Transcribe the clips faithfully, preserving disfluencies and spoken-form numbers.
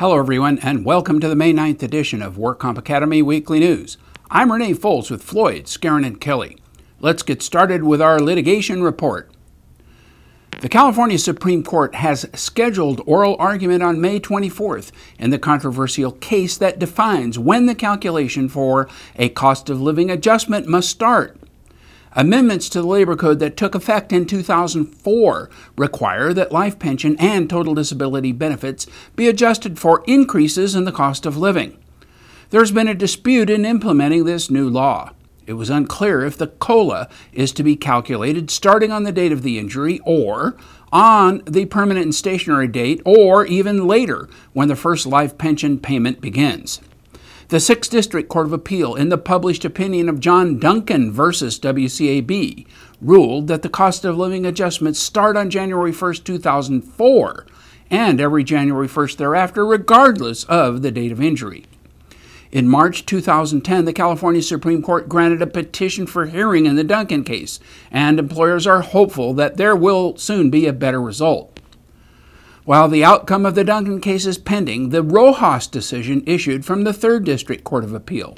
Hello everyone, and welcome to the May ninth edition of WorkComp Academy Weekly News. I'm Renee Fultz with Floyd, Skarin, and Kelly. Let's get started with our litigation report. The California Supreme Court has scheduled oral argument on May twenty-fourth in the controversial case that defines when the calculation for a cost of living adjustment must start. Amendments to the Labor Code that took effect in two thousand four require that life pension and total disability benefits be adjusted for increases in the cost of living. There's been a dispute in implementing this new law. It was unclear if the COLA is to be calculated starting on the date of the injury or on the permanent and stationary date or even later when the first life pension payment begins. The Sixth District Court of Appeal, in the published opinion of John Duncan versus W C A B, ruled that the cost of living adjustments start on January first, two thousand four, and every January first thereafter, regardless of the date of injury. In March two thousand ten, the California Supreme Court granted a petition for hearing in the Duncan case, and employers are hopeful that there will soon be a better result. While the outcome of the Duncan case is pending, the Rojas decision issued from the Third District Court of Appeal.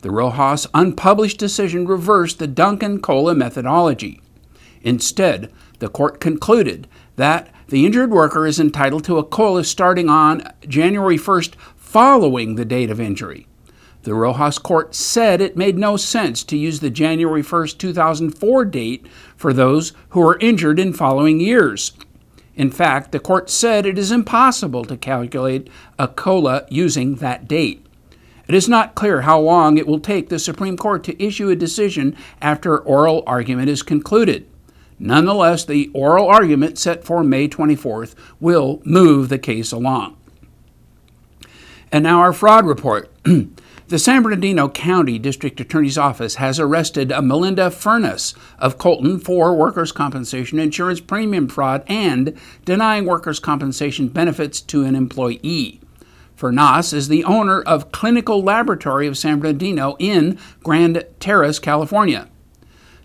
The Rojas unpublished decision reversed the Duncan COLA methodology. Instead, the court concluded that the injured worker is entitled to a COLA starting on January first following the date of injury. The Rojas court said it made no sense to use the January first, two thousand four date for those who were injured in following years. In fact, the court said it is impossible to calculate a COLA using that date. It is not clear how long it will take the Supreme Court to issue a decision after oral argument is concluded. Nonetheless, the oral argument set for May twenty-fourth will move the case along. And now our fraud report. The San Bernardino County District Attorney's Office has arrested a Melinda Furnas of Colton for workers' compensation insurance premium fraud and denying workers' compensation benefits to an employee. Furnas is the owner of Clinical Laboratory of San Bernardino in Grand Terrace, California.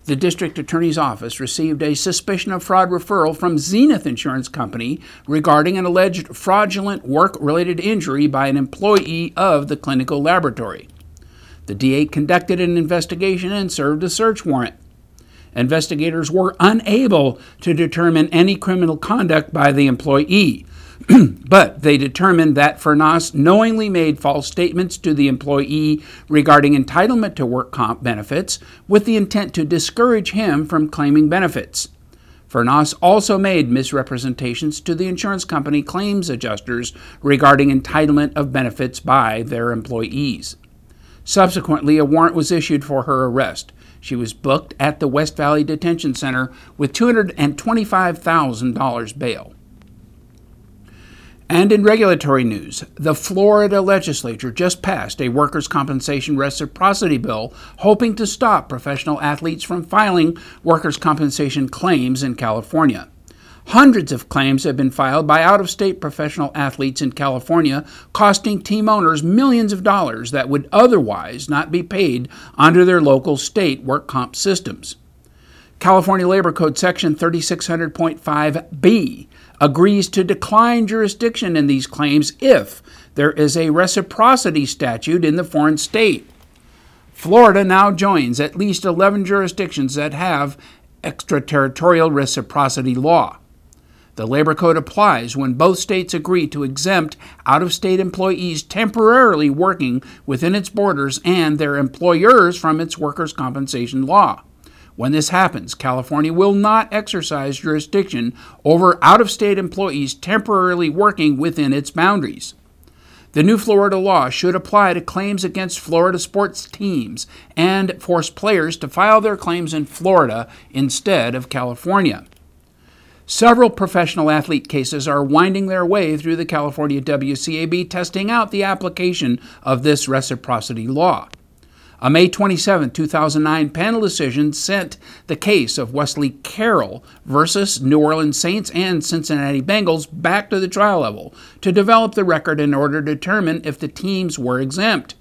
The District Attorney's Office received a suspicion of fraud referral from Zenith Insurance Company regarding an alleged fraudulent work-related injury by an employee of the clinical laboratory. The D A conducted an investigation and served a search warrant. Investigators were unable to determine any criminal conduct by the employee, but they determined that Furnas knowingly made false statements to the employee regarding entitlement to work comp benefits with the intent to discourage him from claiming benefits. Furnas also made misrepresentations to the insurance company claims adjusters regarding entitlement of benefits by their employees. Subsequently, a warrant was issued for her arrest. She was booked at the West Valley Detention Center with two hundred twenty-five thousand dollars bail. And in regulatory news, the Florida legislature just passed a workers' compensation reciprocity bill hoping to stop professional athletes from filing workers' compensation claims in California. Hundreds of claims have been filed by out-of-state professional athletes in California, costing team owners millions of dollars that would otherwise not be paid under their local state work comp systems. California Labor Code Section thirty-six hundred point five b agrees to decline jurisdiction in these claims if there is a reciprocity statute in the foreign state. Florida now joins at least eleven jurisdictions that have extraterritorial reciprocity law. The Labor Code applies when both states agree to exempt out-of-state employees temporarily working within its borders and their employers from its workers' compensation law. When this happens, California will not exercise jurisdiction over out-of-state employees temporarily working within its boundaries. The new Florida law should apply to claims against Florida sports teams and force players to file their claims in Florida instead of California. Several professional athlete cases are winding their way through the California W C A B testing out the application of this reciprocity law. A May twenty-seventh, two thousand nine panel decision sent the case of Wesley Carroll versus New Orleans Saints and Cincinnati Bengals back to the trial level to develop the record in order to determine if the teams were exempt.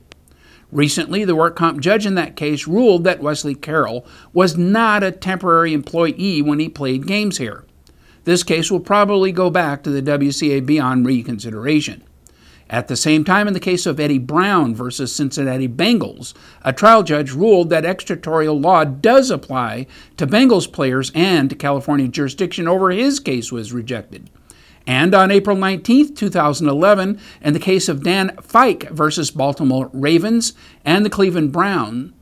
Recently, the work comp judge in that case ruled that Wesley Carroll was not a temporary employee when he played games here. This case will probably go back to the W C A B on reconsideration. At the same time, in the case of Eddie Brown versus Cincinnati Bengals, a trial judge ruled that extraterritorial law does apply to Bengals players and California jurisdiction over his case was rejected. And on April nineteenth, two thousand eleven, in the case of Dan Fike versus Baltimore Ravens and the Cleveland Browns,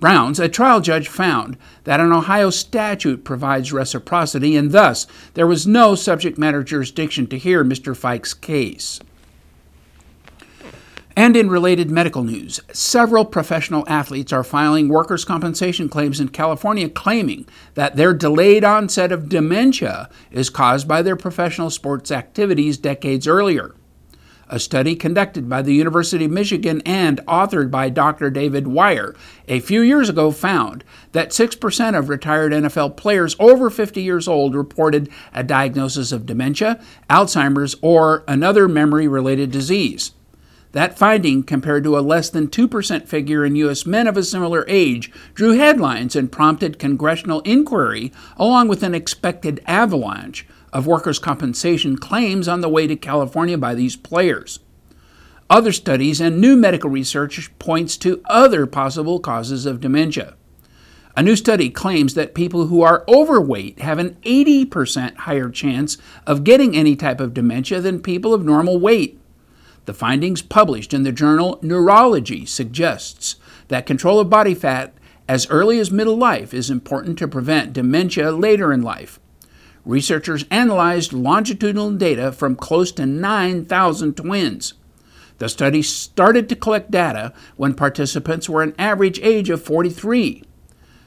Browns, a trial judge found that an Ohio statute provides reciprocity, and thus there was no subject matter jurisdiction to hear Mister Fike's case. And in related medical news, several professional athletes are filing workers' compensation claims in California claiming that their delayed onset of dementia is caused by their professional sports activities decades earlier. A study conducted by the University of Michigan and authored by Doctor David Weyer a few years ago found that six percent of retired N F L players over fifty years old reported a diagnosis of dementia, Alzheimer's, or another memory-related disease. That finding, compared to a less than two percent figure in U S men of a similar age, drew headlines and prompted congressional inquiry, along with an expected avalanche of workers' compensation claims on the way to California by these players. Other studies and new medical research points to other possible causes of dementia. A new study claims that people who are overweight have an eighty percent higher chance of getting any type of dementia than people of normal weight. The findings published in the journal Neurology suggests that control of body fat as early as middle life is important to prevent dementia later in life. Researchers analyzed longitudinal data from close to nine thousand twins. The study started to collect data when participants were an average age of forty-three.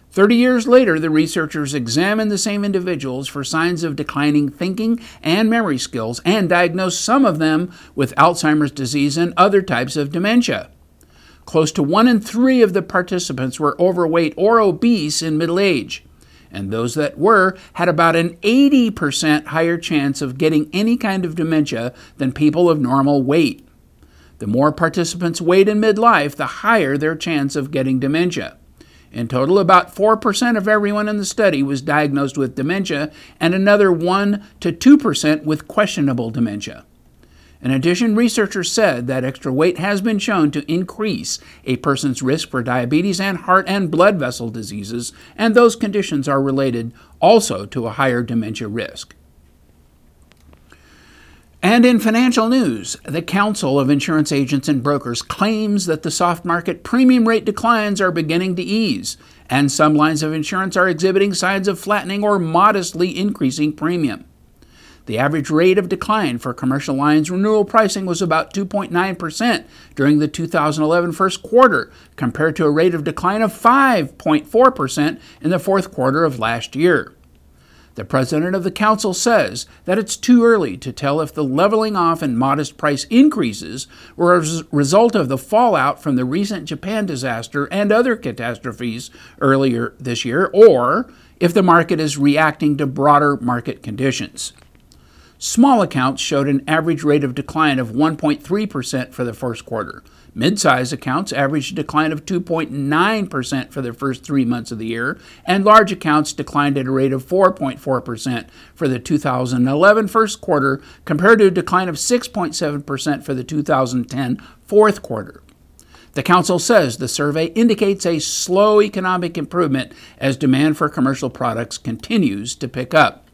Thirty years later, the researchers examined the same individuals for signs of declining thinking and memory skills and diagnosed some of them with Alzheimer's disease and other types of dementia. Close to one in three of the participants were overweight or obese in middle age, and those that were had about an eighty percent higher chance of getting any kind of dementia than people of normal weight. The more participants weighed in midlife, the higher their chance of getting dementia. In total, about four percent of everyone in the study was diagnosed with dementia and another one to two percent with questionable dementia. In addition, researchers said that extra weight has been shown to increase a person's risk for diabetes and heart and blood vessel diseases, and those conditions are related also to a higher dementia risk. And in financial news, the Council of Insurance Agents and Brokers claims that the soft market premium rate declines are beginning to ease, and some lines of insurance are exhibiting signs of flattening or modestly increasing premium. The average rate of decline for commercial lines renewal pricing was about two point nine percent during the two thousand eleven first quarter, compared to a rate of decline of five point four percent in the fourth quarter of last year. The president of the council says that it's too early to tell if the leveling off and modest price increases were a result of the fallout from the recent Japan disaster and other catastrophes earlier this year, or if the market is reacting to broader market conditions. Small accounts showed an average rate of decline of one point three percent for the first quarter. Mid-size accounts averaged a decline of two point nine percent for the first three months of the year, and large accounts declined at a rate of four point four percent for the two thousand eleven first quarter, compared to a decline of six point seven percent for the two thousand ten fourth quarter. The council says the survey indicates a slow economic improvement as demand for commercial products continues to pick up.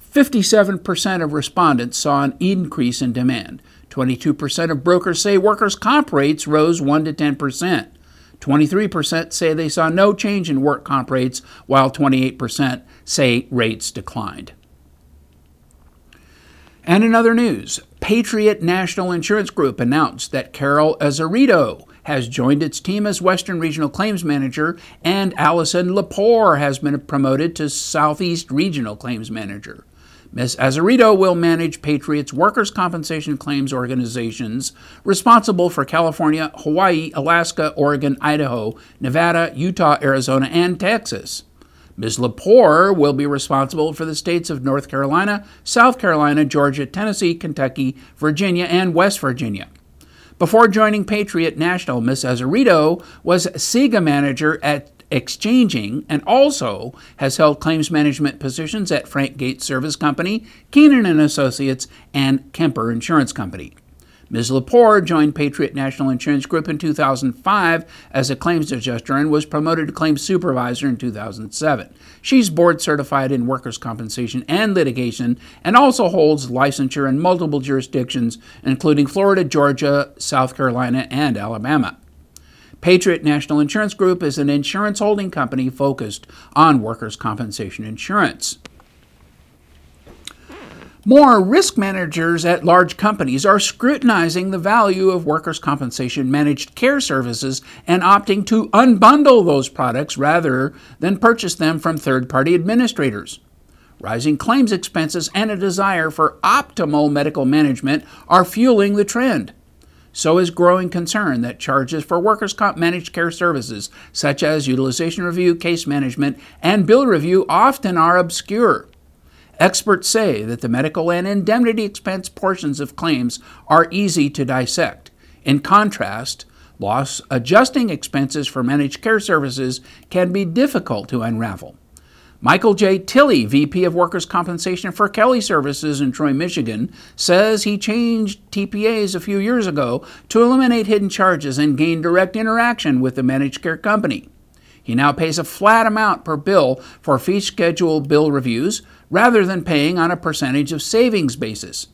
fifty-seven percent of respondents saw an increase in demand. twenty-two percent of brokers say workers' comp rates rose one to ten percent. twenty-three percent say they saw no change in work comp rates, while twenty-eight percent say rates declined. And in other news, Patriot National Insurance Group announced that Carol Azzarito has joined its team as Western Regional Claims Manager, and Allison Lepore has been promoted to Southeast Regional Claims Manager. Miz Azzarito will manage Patriot's workers' compensation claims organizations responsible for California, Hawaii, Alaska, Oregon, Idaho, Nevada, Utah, Arizona, and Texas. Miz Lepore will be responsible for the states of North Carolina, South Carolina, Georgia, Tennessee, Kentucky, Virginia, and West Virginia. Before joining Patriot National, Miz Azzarito was S E G A manager at Exchanging and also has held claims management positions at Frank Gates Service Company, Keenan and Associates, and Kemper Insurance Company. Miz Lepore joined Patriot National Insurance Group in two thousand five as a claims adjuster and was promoted to claims supervisor in two thousand seven. She's board certified in workers' compensation and litigation and also holds licensure in multiple jurisdictions, including Florida, Georgia, South Carolina, and Alabama. Patriot National Insurance Group is an insurance holding company focused on workers' compensation insurance. More risk managers at large companies are scrutinizing the value of workers' compensation managed care services and opting to unbundle those products rather than purchase them from third-party administrators. Rising claims expenses and a desire for optimal medical management are fueling the trend. So is growing concern that charges for workers' comp managed care services, such as utilization review, case management, and bill review, often are obscure. Experts say that the medical and indemnity expense portions of claims are easy to dissect. In contrast, loss adjusting expenses for managed care services can be difficult to unravel. Michael J. Tilley, V P of Workers' Compensation for Kelly Services in Troy, Michigan, says he changed T P As a few years ago to eliminate hidden charges and gain direct interaction with the managed care company. He now pays a flat amount per bill for fee schedule bill reviews rather than paying on a percentage of savings basis.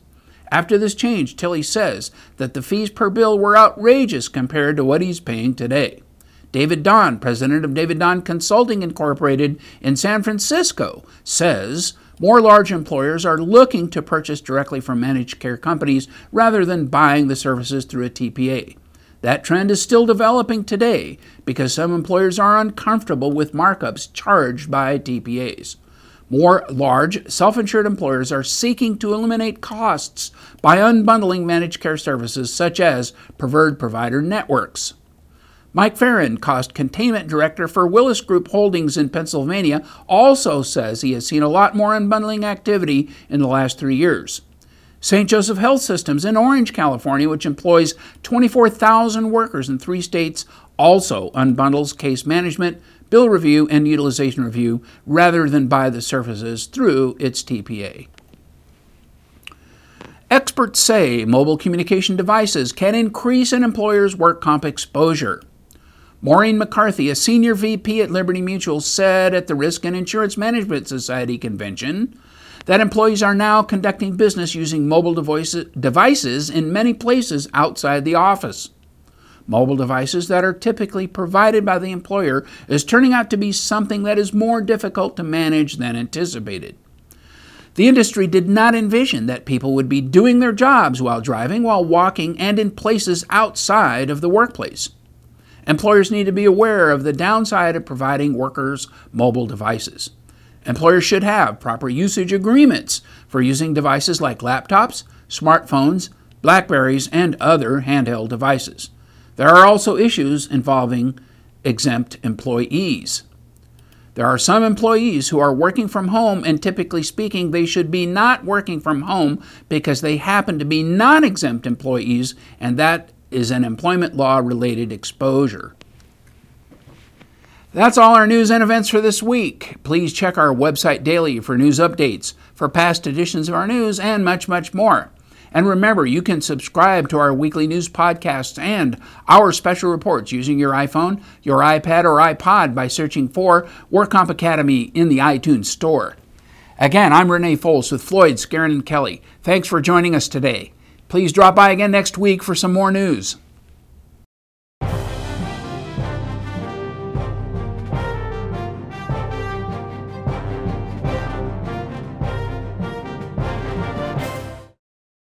After this change, Tilley says that the fees per bill were outrageous compared to what he's paying today. David Don, president of David Don Consulting Incorporated in San Francisco, says more large employers are looking to purchase directly from managed care companies rather than buying the services through a T P A. That trend is still developing today because some employers are uncomfortable with markups charged by T P As. More large, self-insured employers are seeking to eliminate costs by unbundling managed care services such as preferred provider networks. Mike Farron, cost containment director for Willis Group Holdings in Pennsylvania, also says he has seen a lot more unbundling activity in the last three years. Saint Joseph Health Systems in Orange, California, which employs twenty-four thousand workers in three states, also unbundles case management, bill review, and utilization review rather than buy the services through its T P A. Experts say mobile communication devices can increase an employer's work comp exposure. Maureen McCarthy, a senior V P at Liberty Mutual, said at the Risk and Insurance Management Society convention that employees are now conducting business using mobile devices in many places outside the office. Mobile devices that are typically provided by the employer is turning out to be something that is more difficult to manage than anticipated. The industry did not envision that people would be doing their jobs while driving, while walking, and in places outside of the workplace. Employers need to be aware of the downside of providing workers mobile devices. Employers should have proper usage agreements for using devices like laptops, smartphones, BlackBerries, and other handheld devices. There are also issues involving exempt employees. There are some employees who are working from home, and typically speaking, they should be not working from home because they happen to be non-exempt employees, and that is an employment law-related exposure. That's all our news and events for this week. Please check our website daily for news updates, for past editions of our news, and much, much more. And remember, you can subscribe to our weekly news podcasts and our special reports using your iPhone, your iPad, or iPod by searching for Work Comp Academy in the iTunes Store. Again, I'm Renee Fultz with Floyd, Skarin, and Kelly. Thanks for joining us today. Please drop by again next week for some more news.